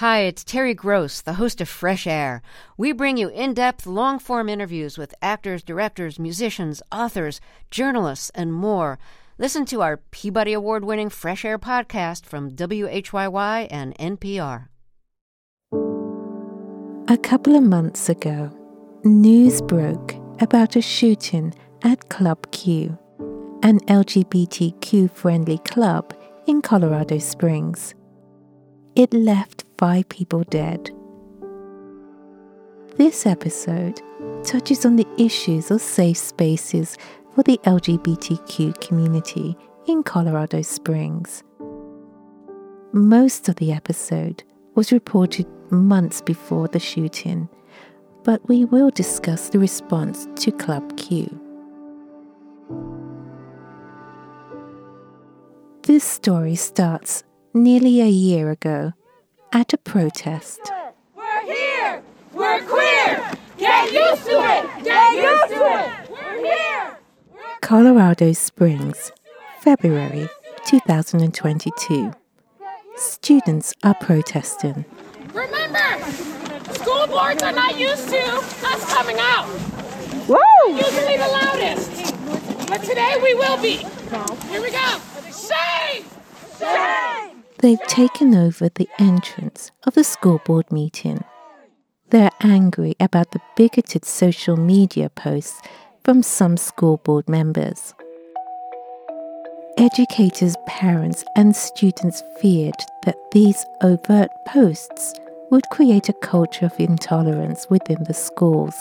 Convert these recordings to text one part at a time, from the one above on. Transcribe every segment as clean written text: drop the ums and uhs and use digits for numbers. Hi, it's Terry Gross, the host of Fresh Air. We bring you in-depth, long-form interviews with actors, directors, musicians, authors, journalists, and more. Listen to our Peabody Award-winning Fresh Air podcast from WHYY and NPR. A couple of months ago, news broke about a shooting at Club Q, an LGBTQ-friendly club in Colorado Springs. It left 5 people dead. This episode touches on the issues of safe spaces for the LGBTQ community in Colorado Springs. Most of the episode was reported months before the shooting, but we will discuss the response to Club Q. This story starts nearly a year ago, at a protest. We're here! We're queer! Get used to it! Get used to it! We're here! Colorado Springs, February 2022. Students are protesting. Remember, school boards are not used to us coming out. Woo! We're usually the loudest. But today we will be. Here we go. Shame! Shame! They've taken over the entrance of the school board meeting. They're angry about the bigoted social media posts from some school board members. Educators, parents, and students feared that these overt posts would create a culture of intolerance within the schools.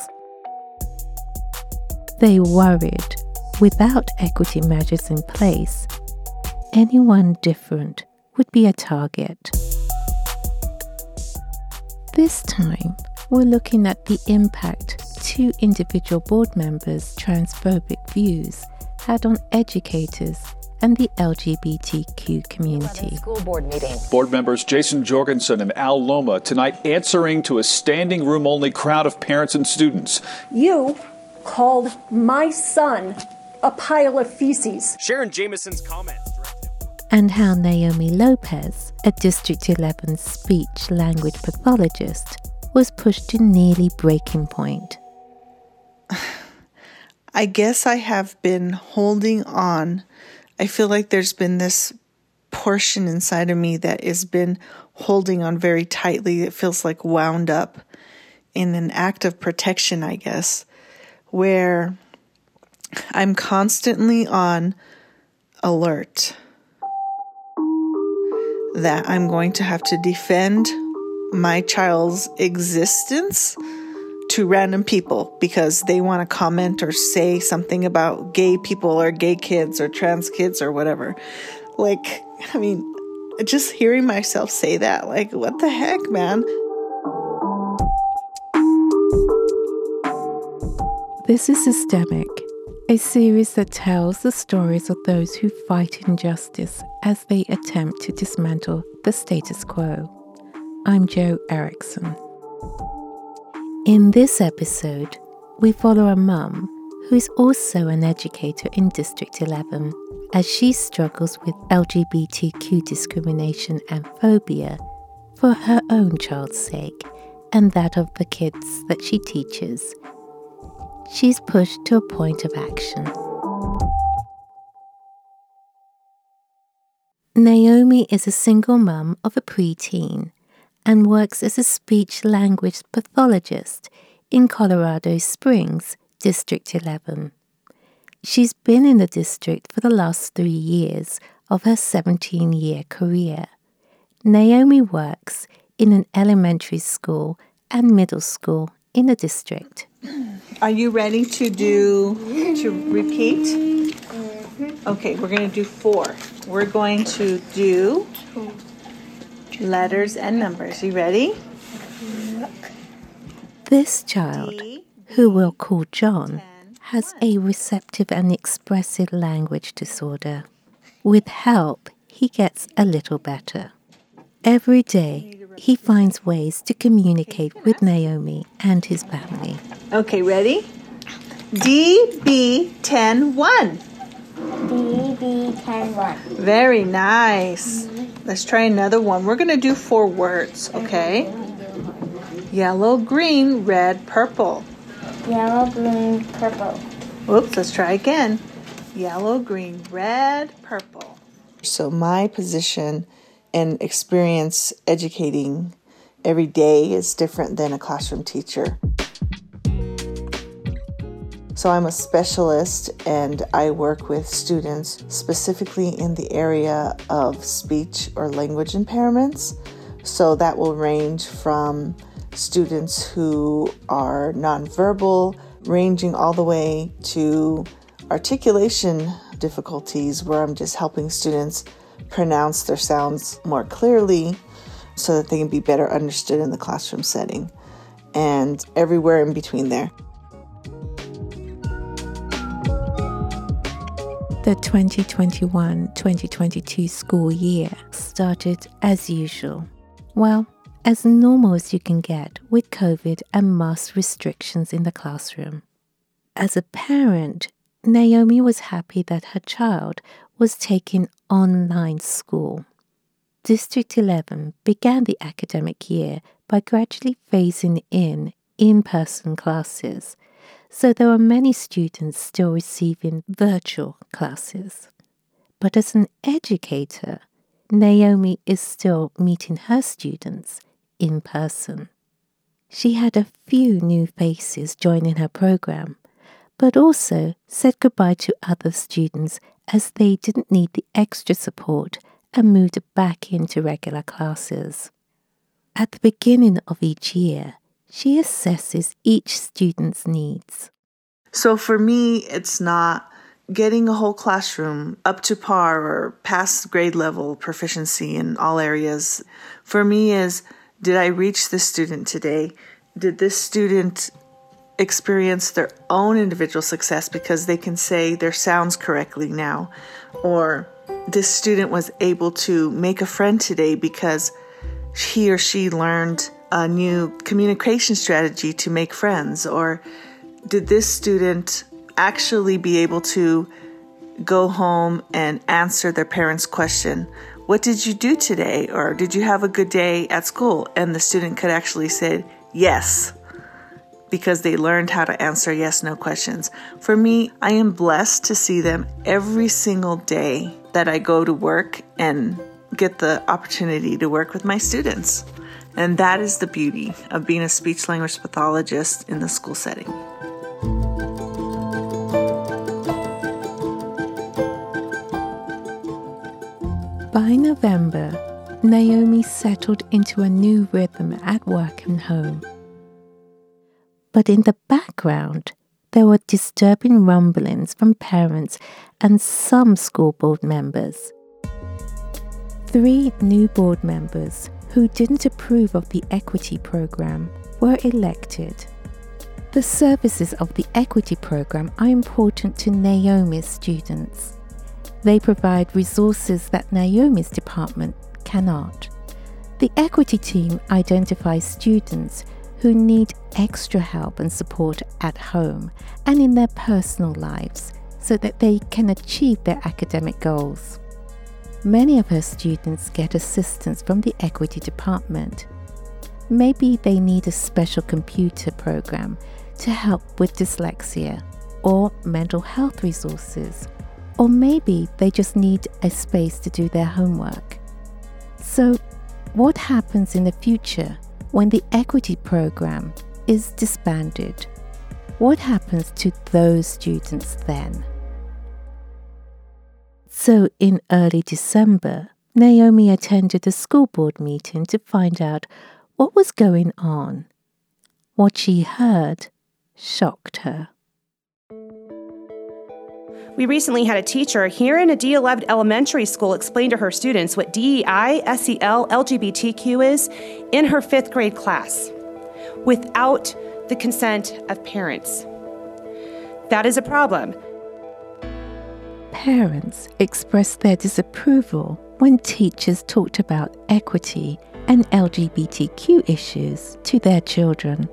They worried, without equity measures in place, anyone different would be a target. This time, we're looking at the impact 2 individual board members' transphobic views had on educators and the LGBTQ community. School board meeting. Board members Jason Jorgensen and Al Loma tonight answering to a standing room only crowd of parents and students. You called my son a pile of feces. Sharon Jameson's comment. And how Naomi Lopez, a District 11 speech-language pathologist, was pushed to nearly breaking point. I guess I have been holding on. I feel like there's been this portion inside of me that has been holding on very tightly. It feels like wound up in an act of protection, I guess, where I'm constantly on alert that I'm going to have to defend my child's existence to random people because they want to comment or say something about gay people or gay kids or trans kids or whatever. Like, I mean, just hearing myself say that, like, what the heck, man? This is Systemic, a series that tells the stories of those who fight injustice as they attempt to dismantle the status quo. I'm Jo Erickson. In this episode, we follow a mum who is also an educator in District 11 as she struggles with LGBTQ discrimination and phobia for her own child's sake and that of the kids that she teaches. She's pushed to a point of action. Naomi is a single mum of a preteen and works as a speech-language pathologist in Colorado Springs, District 11. She's been in the district for the last 3 years of her 17-year career. Naomi works in an elementary school and middle school in the district. Are you ready to repeat? Okay, we're going to do 4. We're going to do letters and numbers. You ready? This child, who we'll call John, has a receptive and expressive language disorder. With help, he gets a little better. Every day, he finds ways to communicate with Naomi and his family. Okay, ready? DB 10-1. DB 10-1. Very nice. Mm-hmm. Let's try another one. We're going to do four words, okay? Yellow, green, red, purple. Yellow, green, purple. Oops, let's try again. Yellow, green, red, purple. So my position and experience educating every day is different than a classroom teacher. So I'm a specialist and I work with students specifically in the area of speech or language impairments. So that will range from students who are nonverbal, ranging all the way to articulation difficulties where I'm just helping students pronounce their sounds more clearly so that they can be better understood in the classroom setting, and everywhere in between there. The 2021-2022 school year started as usual. Well, as normal as you can get with COVID and mask restrictions in the classroom. As a parent, Naomi was happy that her child was taking online school. District 11 began the academic year by gradually phasing in-person classes, so there are many students still receiving virtual classes. But as an educator, Naomi is still meeting her students in person. She had a few new faces joining her program, but also said goodbye to other students as they didn't need the extra support and moved back into regular classes. At the beginning of each year, she assesses each student's needs. So for me, it's not getting a whole classroom up to par or past grade level proficiency in all areas. For me is, did I reach this student today? Did this student experience their own individual success because they can say their sounds correctly now? Or this student was able to make a friend today because he or she learned a new communication strategy to make friends? Or did this student actually be able to go home and answer their parents' question? What did you do today? Or did you have a good day at school? And the student could actually say yes, because they learned how to answer yes, no questions. For me, I am blessed to see them every single day that I go to work and get the opportunity to work with my students. And that is the beauty of being a speech language pathologist in the school setting. By November, Naomi settled into a new rhythm at work and home. But in the background, there were disturbing rumblings from parents and some school board members. 3 new board members who didn't approve of the equity program were elected. The services of the equity program are important to Naomi's students. They provide resources that Naomi's department cannot. The equity team identifies students who need extra help and support at home and in their personal lives so that they can achieve their academic goals. Many of her students get assistance from the equity department. Maybe they need a special computer program to help with dyslexia or mental health resources. Or maybe they just need a space to do their homework. So, what happens in the future when the equity program is disbanded? What happens to those students then? So, in early December, Naomi attended a school board meeting to find out what was going on. What she heard shocked her. We recently had a teacher here in a D11 elementary school explain to her students what DEI, SEL, LGBTQ is in her 5th grade class without the consent of parents. That is a problem. Parents expressed their disapproval when teachers talked about equity and LGBTQ issues to their children.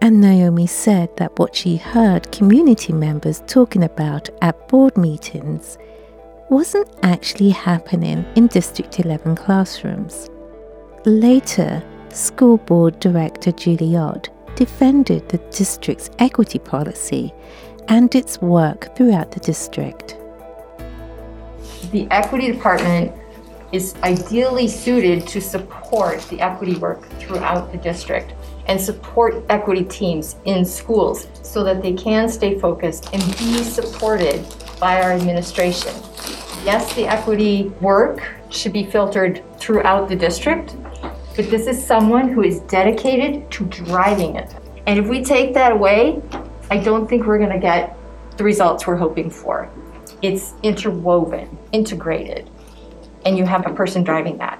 And Naomi said that what she heard community members talking about at board meetings wasn't actually happening in District 11 classrooms. Later, School Board Director Julie Ott defended the district's equity policy and its work throughout the district. The equity department is ideally suited to support the equity work throughout the district and support equity teams in schools so that they can stay focused and be supported by our administration. Yes, the equity work should be filtered throughout the district, but this is someone who is dedicated to driving it. And if we take that away, I don't think we're going to get the results we're hoping for. It's interwoven, integrated, and you have a person driving that.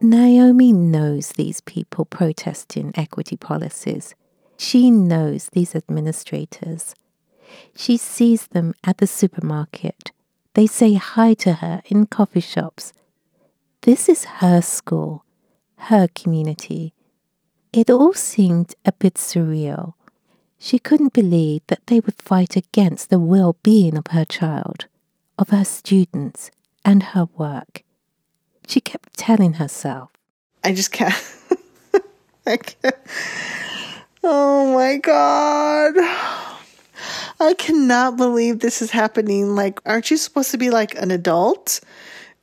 Naomi knows these people protesting equity policies. She knows these administrators. She sees them at the supermarket. They say hi to her in coffee shops. This is her school, her community. It all seemed a bit surreal. She couldn't believe that they would fight against the well-being of her child, of her students, and her work. She kept telling herself, I just can't. Oh my God. I cannot believe this is happening. Like, aren't you supposed to be like an adult?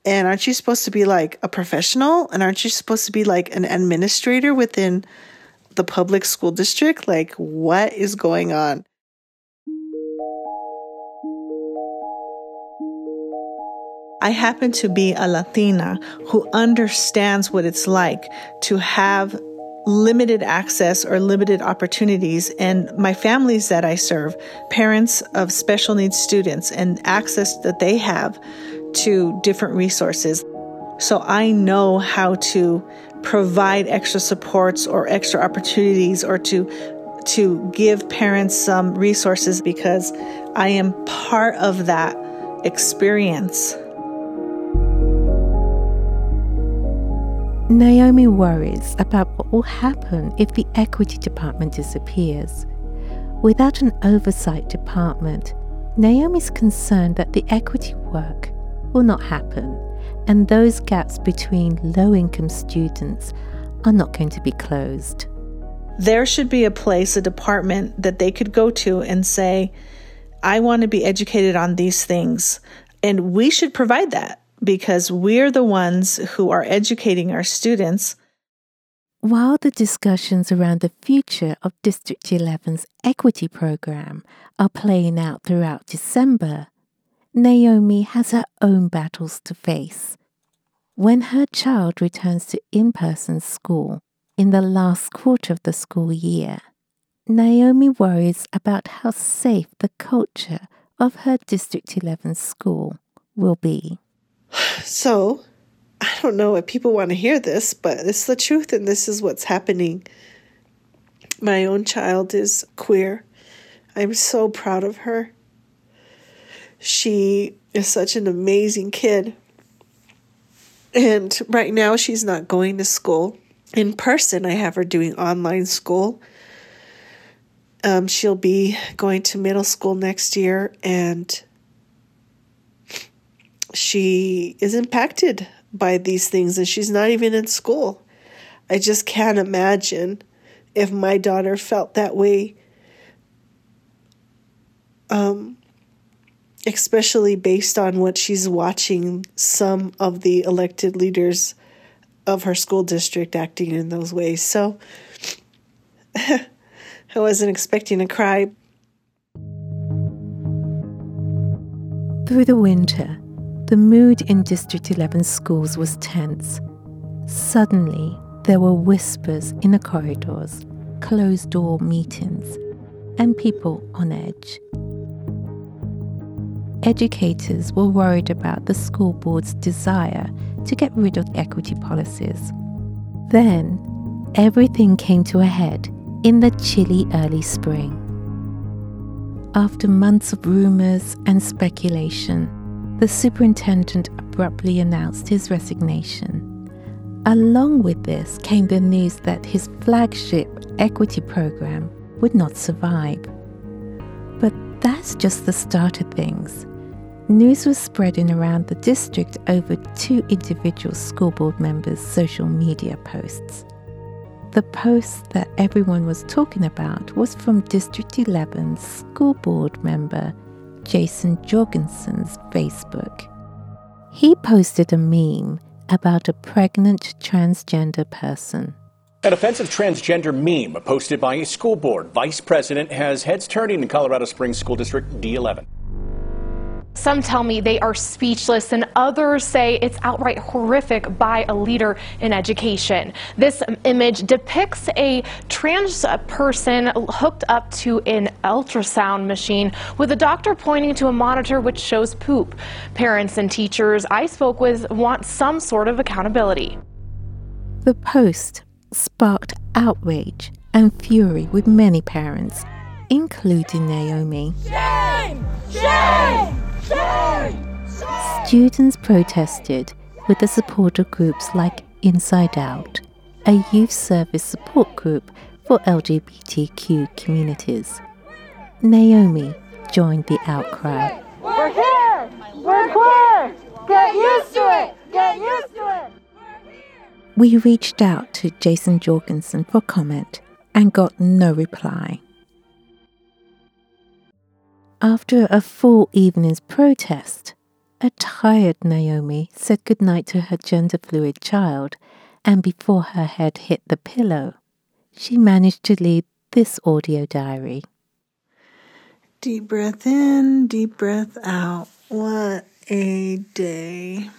And aren't you supposed to be like a professional? And aren't you supposed to be like an administrator within the public school district? Like, what is going on? I happen to be a Latina who understands what it's like to have limited access or limited opportunities. And my families that I serve, parents of special needs students and access that they have to different resources. So I know how to provide extra supports or extra opportunities or to give parents some resources because I am part of that experience. Naomi worries about what will happen if the equity department disappears. Without an oversight department, Naomi's concerned that the equity work will not happen, and those gaps between low-income students are not going to be closed. There should be a place, a department that they could go to and say, I want to be educated on these things. And we should provide that because we're the ones who are educating our students. While the discussions around the future of District 11's equity program are playing out throughout December, Naomi has her own battles to face. When her child returns to in-person school in the last quarter of the school year, Naomi worries about how safe the culture of her District 11 school will be. So, I don't know if people want to hear this, but it's the truth and this is what's happening. My own child is queer. I'm so proud of her. She is such an amazing kid. And right now she's not going to school in person. I have her doing online school. She'll be going to middle school next year, and she is impacted by these things, and she's not even in school. I just can't imagine if my daughter felt that way. Especially based on what she's watching some of the elected leaders of her school district acting in those ways. So I wasn't expecting a cry. Through the winter, the mood in District 11 schools was tense. Suddenly, there were whispers in the corridors, closed-door meetings, and people on edge. Educators were worried about the school board's desire to get rid of equity policies. Then, everything came to a head in the chilly early spring. After months of rumours and speculation, the superintendent abruptly announced his resignation. Along with this came the news that his flagship equity program would not survive. But that that's just the start of things. News was spreading around the district over two individual school board members' social media posts. The post that everyone was talking about was from District 11's school board member, Jason Jorgensen's Facebook. He posted a meme about a pregnant transgender person. An offensive transgender meme posted by a school board vice president has heads turning in Colorado Springs School District D11. Some tell me they are speechless, and others say it's outright horrific by a leader in education. This image depicts a trans person hooked up to an ultrasound machine with a doctor pointing to a monitor which shows poop. Parents and teachers I spoke with want some sort of accountability. The post sparked outrage and fury with many parents, including Naomi. Shame! Shame! Students protested with the support of groups like Inside Out, a youth service support group for LGBTQ communities. Naomi joined the outcry. We're here! We're queer! Get used to it! Get used to it! We reached out to Jason Jorgensen for comment and got no reply. After a full evening's protest, a tired Naomi said goodnight to her gender-fluid child, and before her head hit the pillow, she managed to leave this audio diary. Deep breath in, deep breath out. What a day.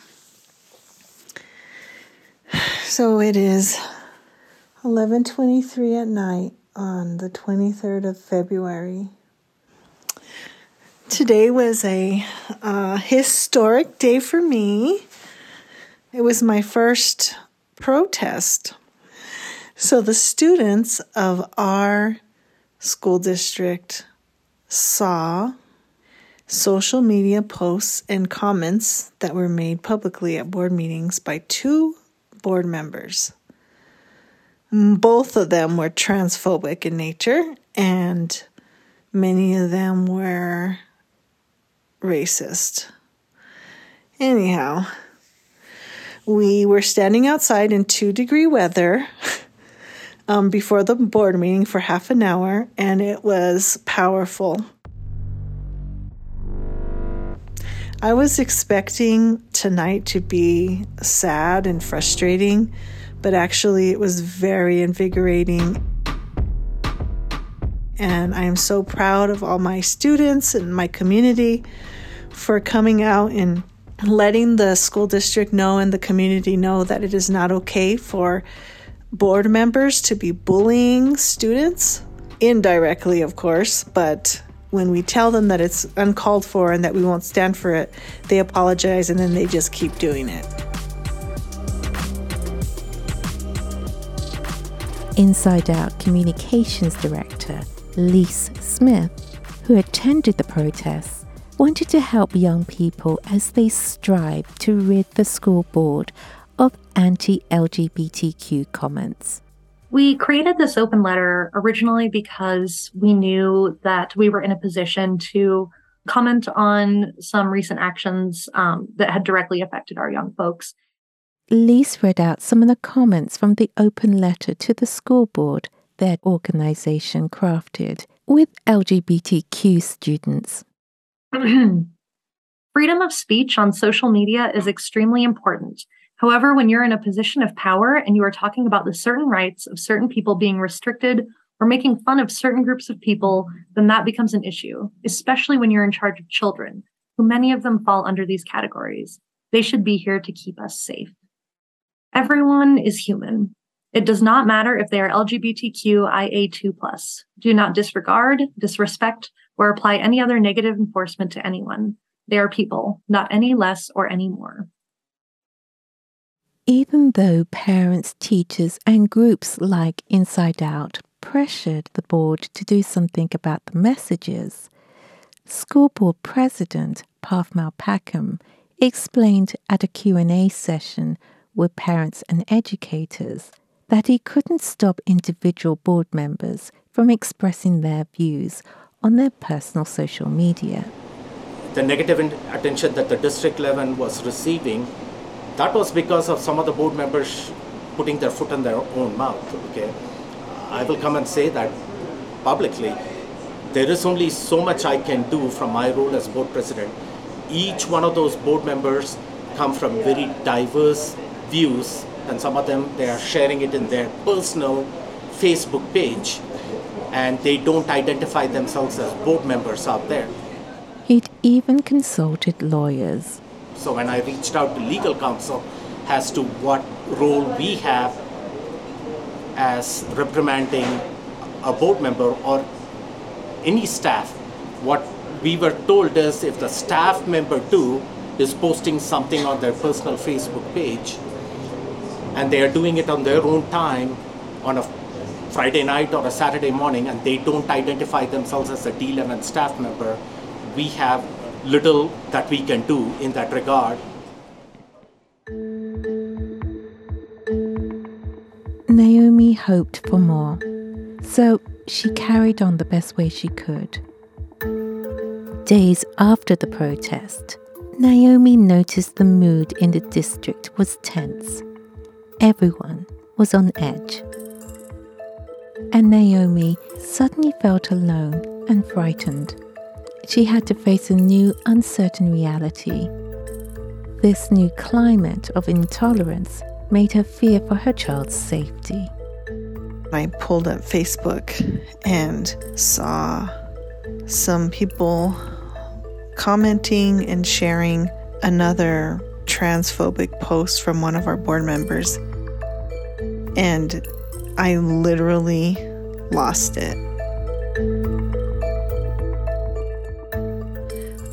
So it is 11:23 at night on the 23rd of February. Today was a historic day for me. It was my first protest. So the students of our school district saw social media posts and comments that were made publicly at board meetings by two board members. Both of them were transphobic in nature, and many of them were racist. Anyhow, we were standing outside in 2-degree weather before the board meeting for half an hour, and it was powerful. I was expecting tonight to be sad and frustrating, but actually it was very invigorating. And I am so proud of all my students and my community for coming out and letting the school district know and the community know that it is not okay for board members to be bullying students. Indirectly, of course, but when we tell them that it's uncalled for and that we won't stand for it, they apologize and then they just keep doing it. Inside Out Communications Director Lise Smith, who attended the protests, wanted to help young people as they strive to rid the school board of anti-LGBTQ comments. We created this open letter originally because we knew that we were in a position to comment on some recent actions that had directly affected our young folks. Lise read out some of the comments from the open letter to the school board their organization crafted with LGBTQ students. Freedom of speech on social media is extremely important. However, when you're in a position of power and you are talking about the certain rights of certain people being restricted or making fun of certain groups of people, then that becomes an issue, especially when you're in charge of children, who many of them fall under these categories. They should be here to keep us safe. Everyone is human. It does not matter if they are LGBTQIA2+. Do not disregard, disrespect, or apply any other negative enforcement to anyone. They are people, not any less or any more. Even though parents, teachers, and groups like Inside Out pressured the board to do something about the messages, school board president Pathmal Packham explained at a Q&A session with parents and educators that he couldn't stop individual board members from expressing their views on their personal social media. The negative attention that the District 11 was receiving, that was because of some of the board members putting their foot in their own mouth. Okay, I will come and say that publicly. There is only so much I can do from my role as board president. Each one of those board members come from very diverse views, and some of them, they are sharing it in their personal Facebook page, and they don't identify themselves as board members out there. He'd even consulted lawyers. So when I reached out to legal counsel as to what role we have as reprimanding a board member or any staff, what we were told is if the staff member too is posting something on their personal Facebook page and they are doing it on their own time on a Friday night or a Saturday morning and they don't identify themselves as a D11 staff member, we have little that we can do in that regard. Naomi hoped for more, so she carried on the best way she could. Days after the protest, Naomi noticed the mood in the district was tense. Everyone was on edge. And Naomi suddenly felt alone and frightened. She had to face a new, uncertain reality. This new climate of intolerance made her fear for her child's safety. I pulled up Facebook and saw some people commenting and sharing another transphobic post from one of our board members. And I literally lost it.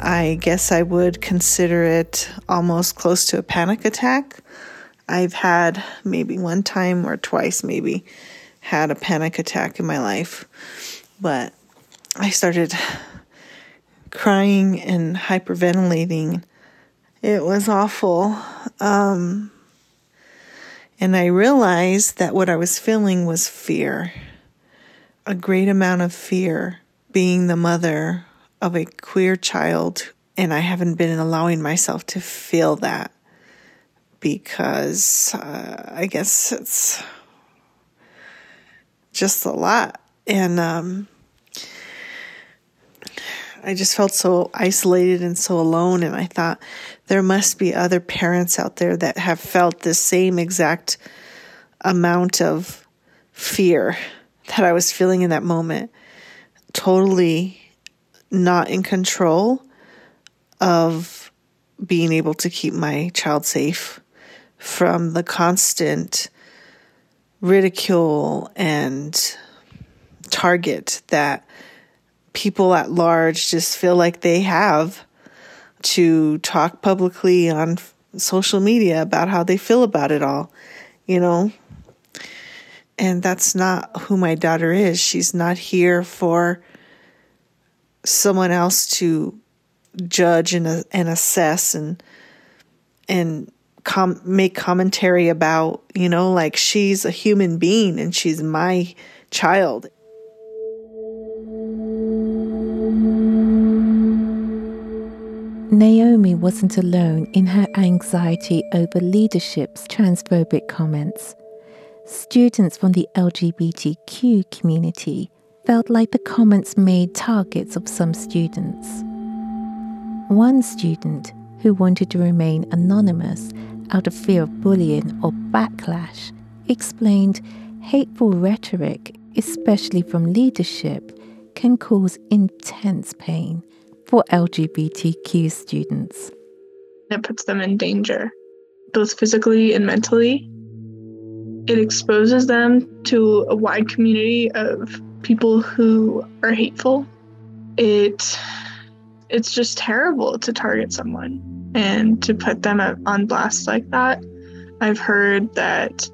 I guess I would consider it almost close to a panic attack. I've had maybe one time or twice maybe had a panic attack in my life, but I started crying and hyperventilating. It was awful. And I realized that what I was feeling was fear, a great amount of fear, being the mother of a queer child, and I haven't been allowing myself to feel that because I guess it's just a lot. And I just felt so isolated and so alone. And I thought there must be other parents out there that have felt the same exact amount of fear that I was feeling in that moment. Totally not in control of being able to keep my child safe from the constant ridicule and target that people at large just feel like they have to talk publicly on social media about how they feel about it all, you know? And that's not who my daughter is. She's not here for someone else to judge and assess and make commentary about, you know, like she's a human being and she's my child. Naomi wasn't alone in her anxiety over leadership's transphobic comments. Students from the LGBTQ community felt like the comments made targets of some students. One student, who wanted to remain anonymous out of fear of bullying or backlash, explained hateful rhetoric, especially from leadership, can cause intense pain for LGBTQ students. It puts them in danger, both physically and mentally. It exposes them to a wide community of people who are hateful. It's just terrible to target someone and to put them on blast like that. I've heard that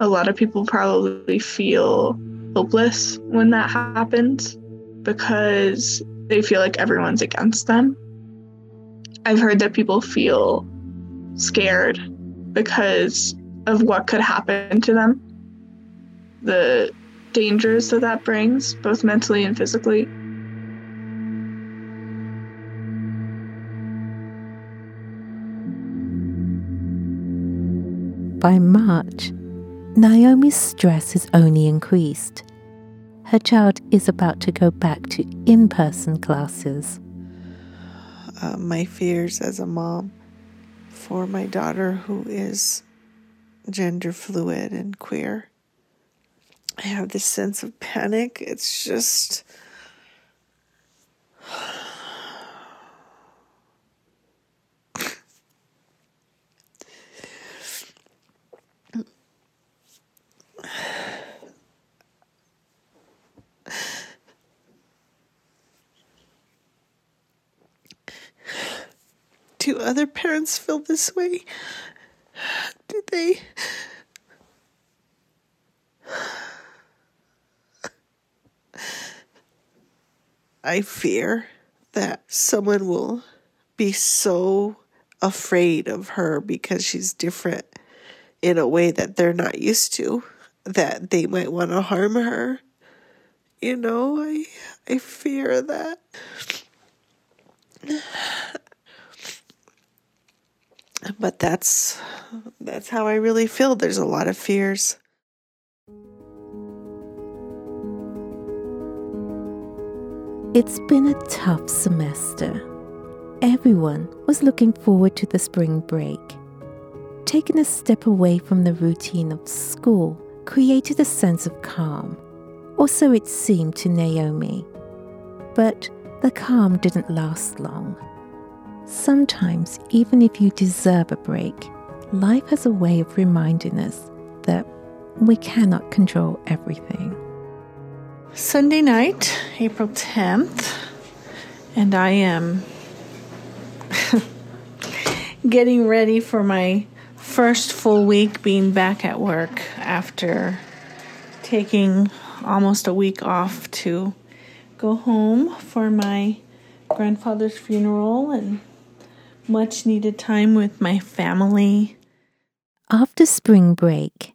a lot of people probably feel hopeless when that happens because they feel like everyone's against them. I've heard that people feel scared because of what could happen to them, the dangers that brings, both mentally and physically. by March, Naomi's stress has only increased. Her child is about to go back to in-person classes. My fears as a mom for my daughter, who is gender fluid and queer. I have this sense of panic. It's just... Do other parents feel this way? Do they? I fear that someone will be so afraid of her because she's different in a way that they're not used to, that they might want to harm her. You know, I fear that. But that's how I really feel. There's a lot of fears. It's been a tough semester. Everyone was looking forward to the spring break. Taking a step away from the routine of school created a sense of calm, or so it seemed to Naomi. But the calm didn't last long. Sometimes, even if you deserve a break, life has a way of reminding us that we cannot control everything. Sunday night, April 10th, and I am getting ready for my first full week being back at work after taking almost a week off to go home for my grandfather's funeral and much needed time with my family. After spring break,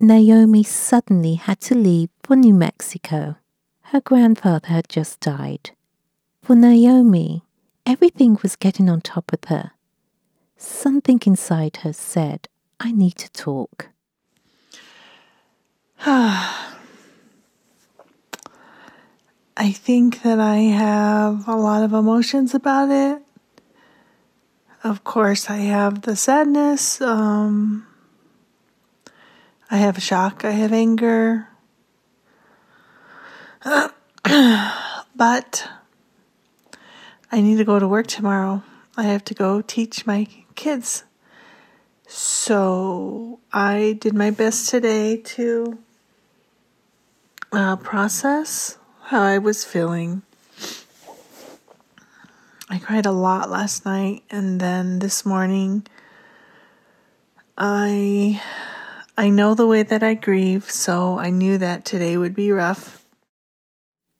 Naomi suddenly had to leave for New Mexico. Her grandfather had just died. For Naomi, everything was getting on top of her. Something inside her said, I need to talk. I think that I have a lot of emotions about it. Of course, I have the sadness. I have shock. I have anger. But I need to go to work tomorrow. I have to go teach my kids. So I did my best today to process how I was feeling. I cried a lot last night, and then this morning I know the way that I grieve, so I knew that today would be rough.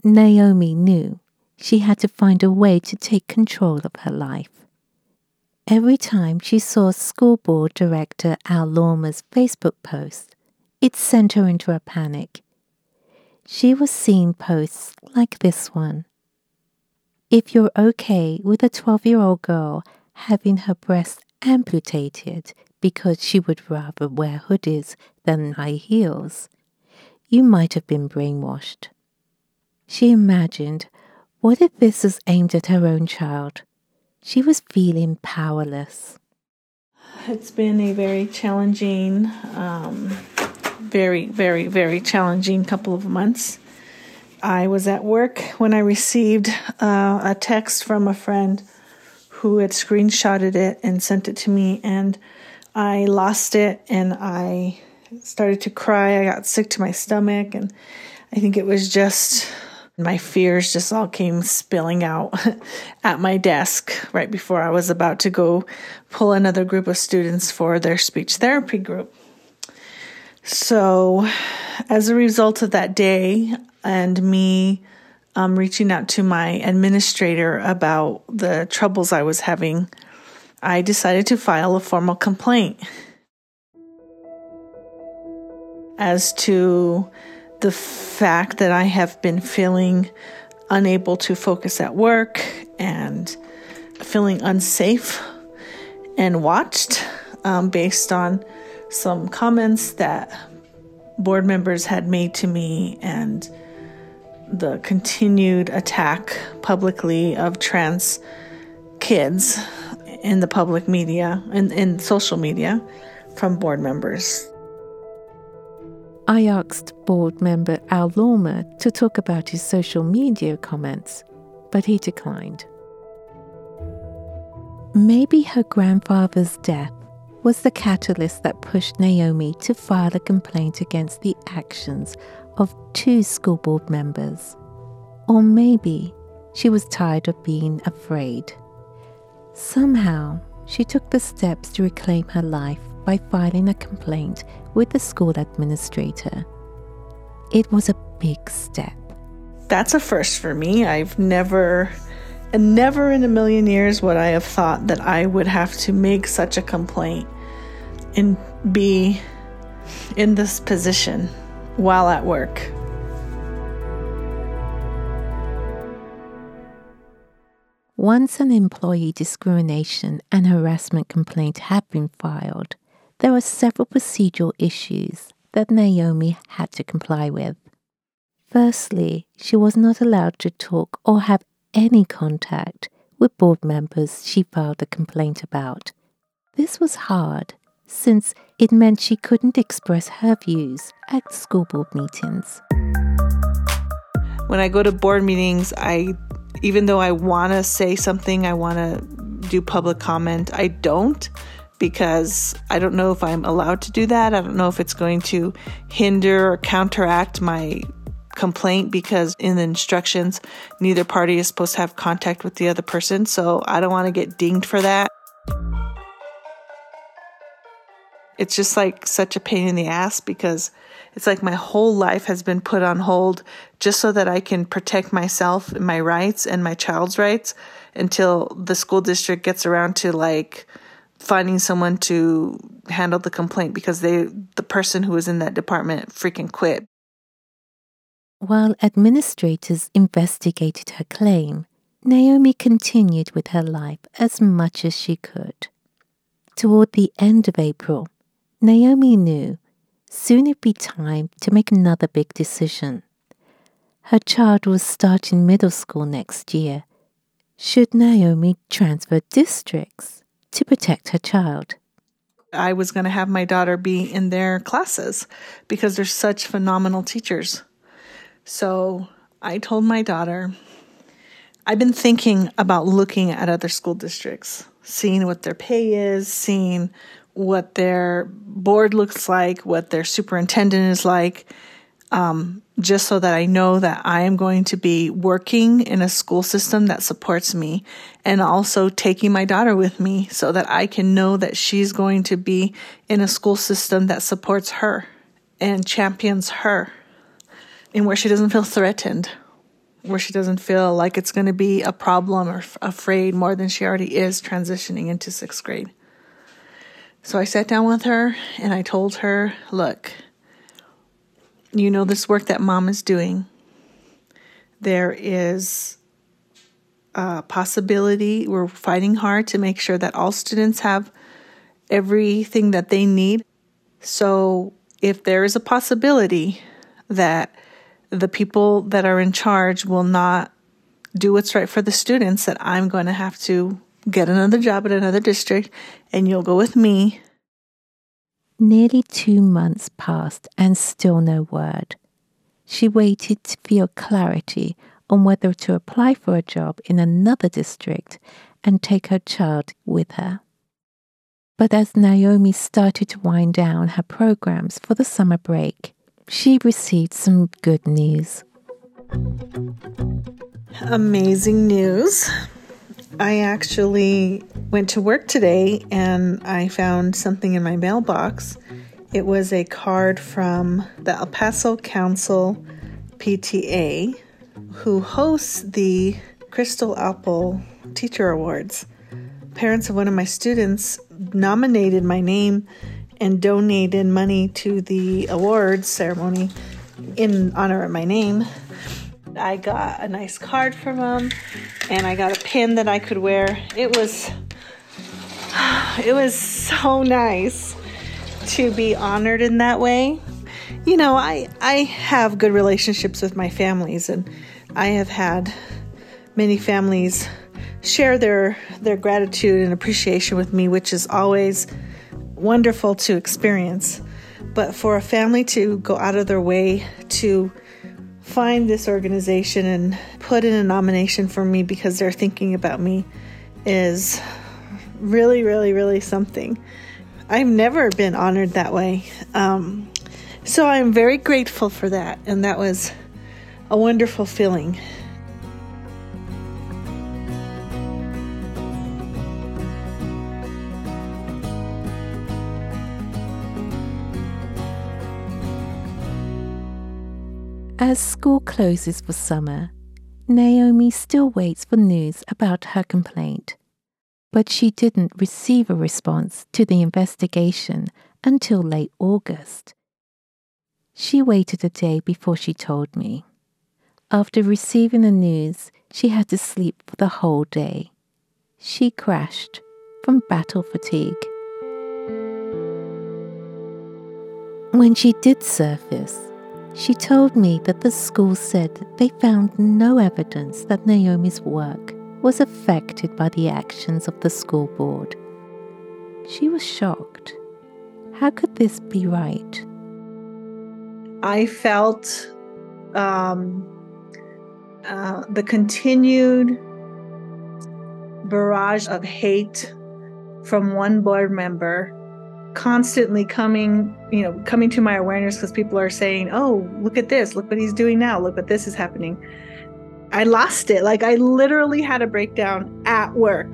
Naomi knew she had to find a way to take control of her life. Every time she saw school board director Al Loma's Facebook post, it sent her into a panic. She was seeing posts like this one. If you're okay with a 12-year-old girl having her breasts amputated because she would rather wear hoodies than high heels, you might have been brainwashed. She imagined, what if this was aimed at her own child? She was feeling powerless. It's been a very challenging, very, very, very challenging couple of months. I was at work when I received a text from a friend who had screenshotted it and sent it to me, and I lost it, and I started to cry. I got sick to my stomach, and I think it was just my fears just all came spilling out at my desk right before I was about to go pull another group of students for their speech therapy group. So as a result of that day, and me reaching out to my administrator about the troubles I was having, I decided to file a formal complaint as to the fact that I have been feeling unable to focus at work and feeling unsafe and watched based on some comments that board members had made to me and the continued attack publicly of trans kids in the public media and in social media from board members. I asked board member Al Loma to talk about his social media comments, but he declined. Maybe her grandfather's death was the catalyst that pushed Naomi to file a complaint against the actions of 2 school board members. Or maybe she was tired of being afraid. Somehow, she took the steps to reclaim her life by filing a complaint with the school administrator. It was a big step. That's a first for me. I've never in a million years would I have thought that I would have to make such a complaint and be in this position while at work. Once an employee discrimination and harassment complaint had been filed, there were several procedural issues that Naomi had to comply with. Firstly, she was not allowed to talk or have any contact with board members she filed a complaint about. This was hard, since it meant she couldn't express her views at school board meetings. When I go to board meetings, even though I want to say something, I want to do public comment, I don't, because I don't know if I'm allowed to do that. I don't know if it's going to hinder or counteract my complaint, because in the instructions, neither party is supposed to have contact with the other person. So I don't want to get dinged for that. It's just like such a pain in the ass, because it's like my whole life has been put on hold just so that I can protect myself and my rights and my child's rights until the school district gets around to like finding someone to handle the complaint, because the person who was in that department freaking quit. While administrators investigated her claim, Naomi continued with her life as much as she could. Toward the end of April, Naomi knew soon it'd be time to make another big decision. Her child was starting middle school next year. Should Naomi transfer districts to protect her child? I was going to have my daughter be in their classes because they're such phenomenal teachers. So I told my daughter, I've been thinking about looking at other school districts, seeing what their pay is, seeing what their board looks like, what their superintendent is like, just so that I know that I am going to be working in a school system that supports me, and also taking my daughter with me so that I can know that she's going to be in a school system that supports her and champions her, and where she doesn't feel threatened, where she doesn't feel like it's going to be a problem or afraid more than she already is transitioning into 6th grade. So I sat down with her and I told her, look, you know this work that mom is doing. There is a possibility. We're fighting hard to make sure that all students have everything that they need. So if there is a possibility that the people that are in charge will not do what's right for the students, that I'm going to have to get another job at another district, and you'll go with me. Nearly 2 months passed and still no word. She waited to feel clarity on whether to apply for a job in another district and take her child with her. But as Naomi started to wind down her programs for the summer break, she received some good news. Amazing news. I actually went to work today and I found something in my mailbox. It was a card from the El Paso Council PTA, who hosts the Crystal Apple Teacher Awards. Parents of one of my students nominated my name and donated money to the awards ceremony in honor of my name. I got a nice card from them, and I got a pin that I could wear. It was so nice. to be honored in that way. You know, I have good relationships with my families, and I have had many families share their gratitude and appreciation with me, which is always wonderful to experience. But for a family to go out of their way to find this organization and put in a nomination for me because they're thinking about me is really, really, really something. I've never been honored that way. So I'm very grateful for that. And that was a wonderful feeling. As school closes for summer, Naomi still waits for news about her complaint. But she didn't receive a response to the investigation until late August. She waited a day before she told me. After receiving the news, she had to sleep for the whole day. She crashed from battle fatigue. When she did surface, she told me that the school said they found no evidence that Naomi's work was affected by the actions of the school board. She was shocked. How could this be right? I felt the continued barrage of hate from one board member constantly coming to my awareness, because people are saying, "Oh, look at this, look what he's doing now, look what this is happening." I lost it. Like, I literally had a breakdown at work.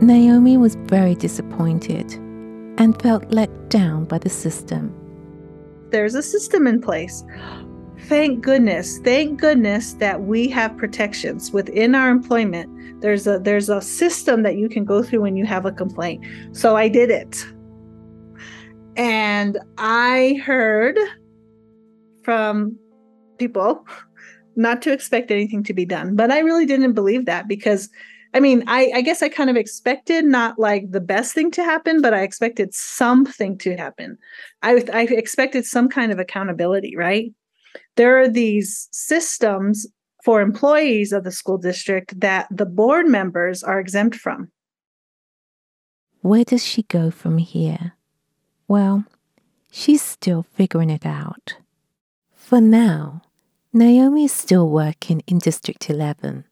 Naomi was very disappointed and felt let down by the system. There's a system in place. Thank goodness that we have protections within our employment. There's a system that you can go through when you have a complaint. So I did it. And I heard from people not to expect anything to be done. But I really didn't believe that, because, I mean, I guess I kind of expected not like the best thing to happen, but I expected something to happen. I expected some kind of accountability, right? There are these systems for employees of the school district that the board members are exempt from. Where does she go from here? Well, she's still figuring it out. For now, Naomi is still working in District 11.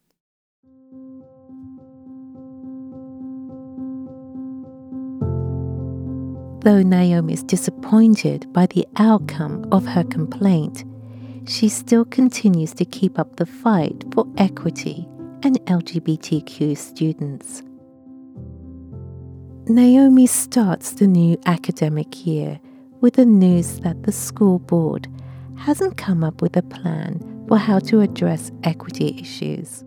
Though Naomi is disappointed by the outcome of her complaint, she still continues to keep up the fight for equity and LGBTQ students. Naomi starts the new academic year with the news that the school board hasn't come up with a plan for how to address equity issues.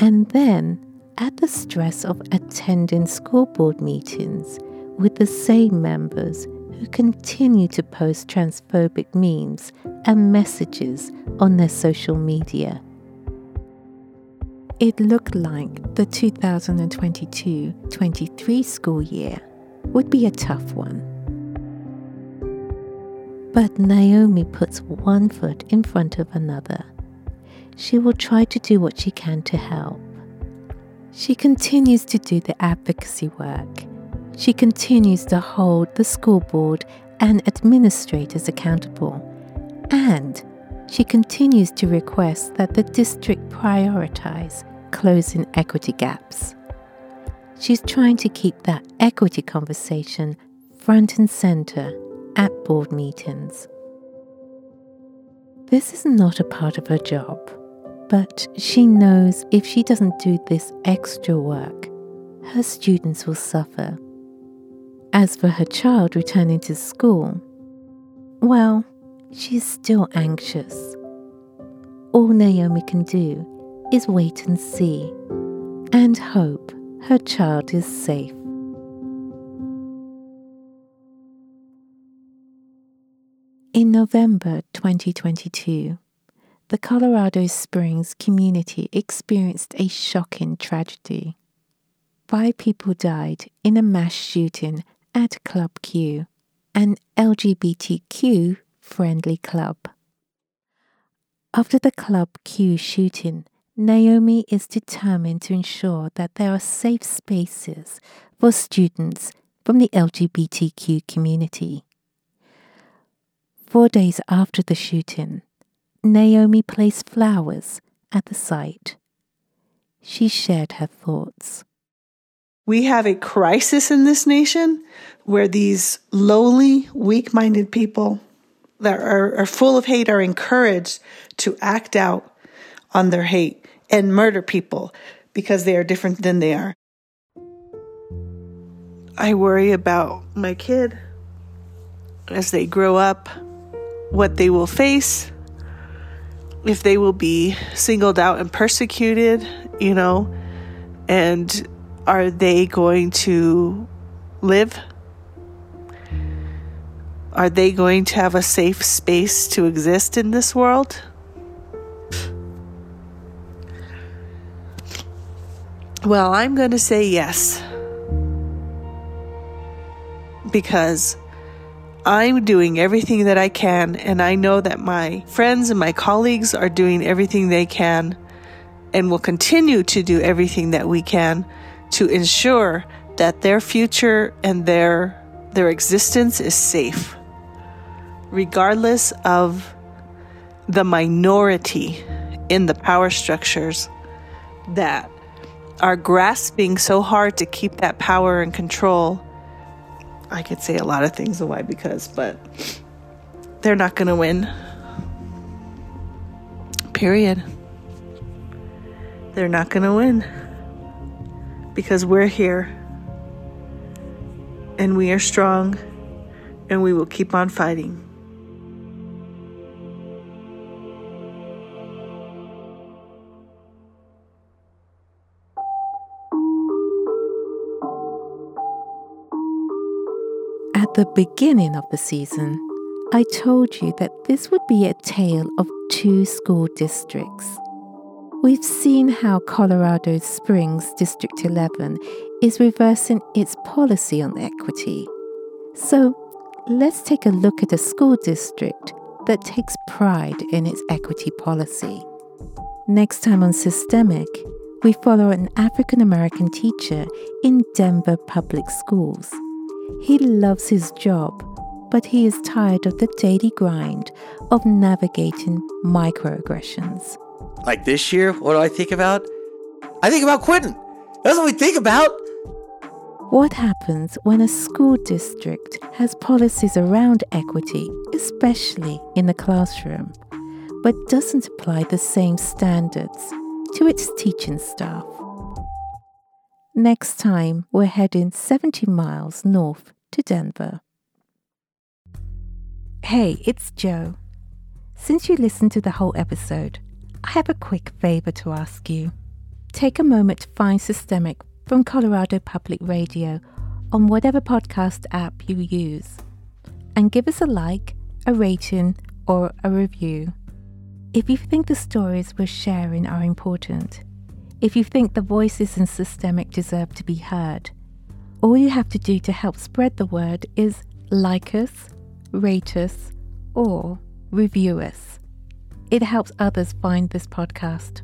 And then, at the stress of attending school board meetings with the same members who continue to post transphobic memes and messages on their social media. It looked like the 2022-23 school year would be a tough one. But Naomi puts one foot in front of another. She will try to do what she can to help. She continues to do the advocacy work. She continues to hold the school board and administrators accountable. And she continues to request that the district prioritize closing equity gaps. She's trying to keep that equity conversation front and center at board meetings. This is not a part of her job, but she knows if she doesn't do this extra work, her students will suffer. As for her child returning to school, well, she is still anxious. All Naomi can do is wait and see and hope her child is safe. In November 2022, the Colorado Springs community experienced a shocking tragedy. 5 people died in a mass shooting at Club Q, an LGBTQ-friendly club. After the Club Q shooting, Naomi is determined to ensure that there are safe spaces for students from the LGBTQ community. 4 days after the shooting, Naomi placed flowers at the site. She shared her thoughts. We have a crisis in this nation where these lowly, weak-minded people that are full of hate are encouraged to act out on their hate and murder people because they are different than they are. I worry about my kid as they grow up, what they will face, if they will be singled out and persecuted, and are they going to live? Are they going to have a safe space to exist in this world? Well, I'm going to say yes, because I'm doing everything that I can, and I know that my friends and my colleagues are doing everything they can and will continue to do everything that we can to ensure that their future and their existence is safe, regardless of the minority in the power structures that are grasping so hard to keep that power and control. I could say a lot of things, why, because, but they're not going to win. Period. They're not going to win. Because we're here. And we are strong. And we will keep on fighting. At the beginning of the season, I told you that this would be a tale of 2 school districts. We've seen how Colorado Springs District 11 is reversing its policy on equity. So let's take a look at a school district that takes pride in its equity policy. Next time on Systemic, we follow an African American teacher in Denver Public Schools. He loves his job, but he is tired of the daily grind of navigating microaggressions. Like this year, what do I think about? I think about quitting. That's what we think about. What happens when a school district has policies around equity, especially in the classroom, but doesn't apply the same standards to its teaching staff? Next time, we're heading 70 miles north to Denver. Hey, it's Jo. Since you listened to the whole episode, I have a quick favor to ask you. Take a moment to find Systemic from Colorado Public Radio on whatever podcast app you use, and give us a like, a rating, or a review. If you think the stories we're sharing are important, if you think the voices in Systemic deserve to be heard, all you have to do to help spread the word is like us, rate us, or review us. It helps others find this podcast.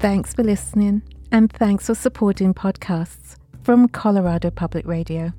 Thanks for listening, and thanks for supporting podcasts from Colorado Public Radio.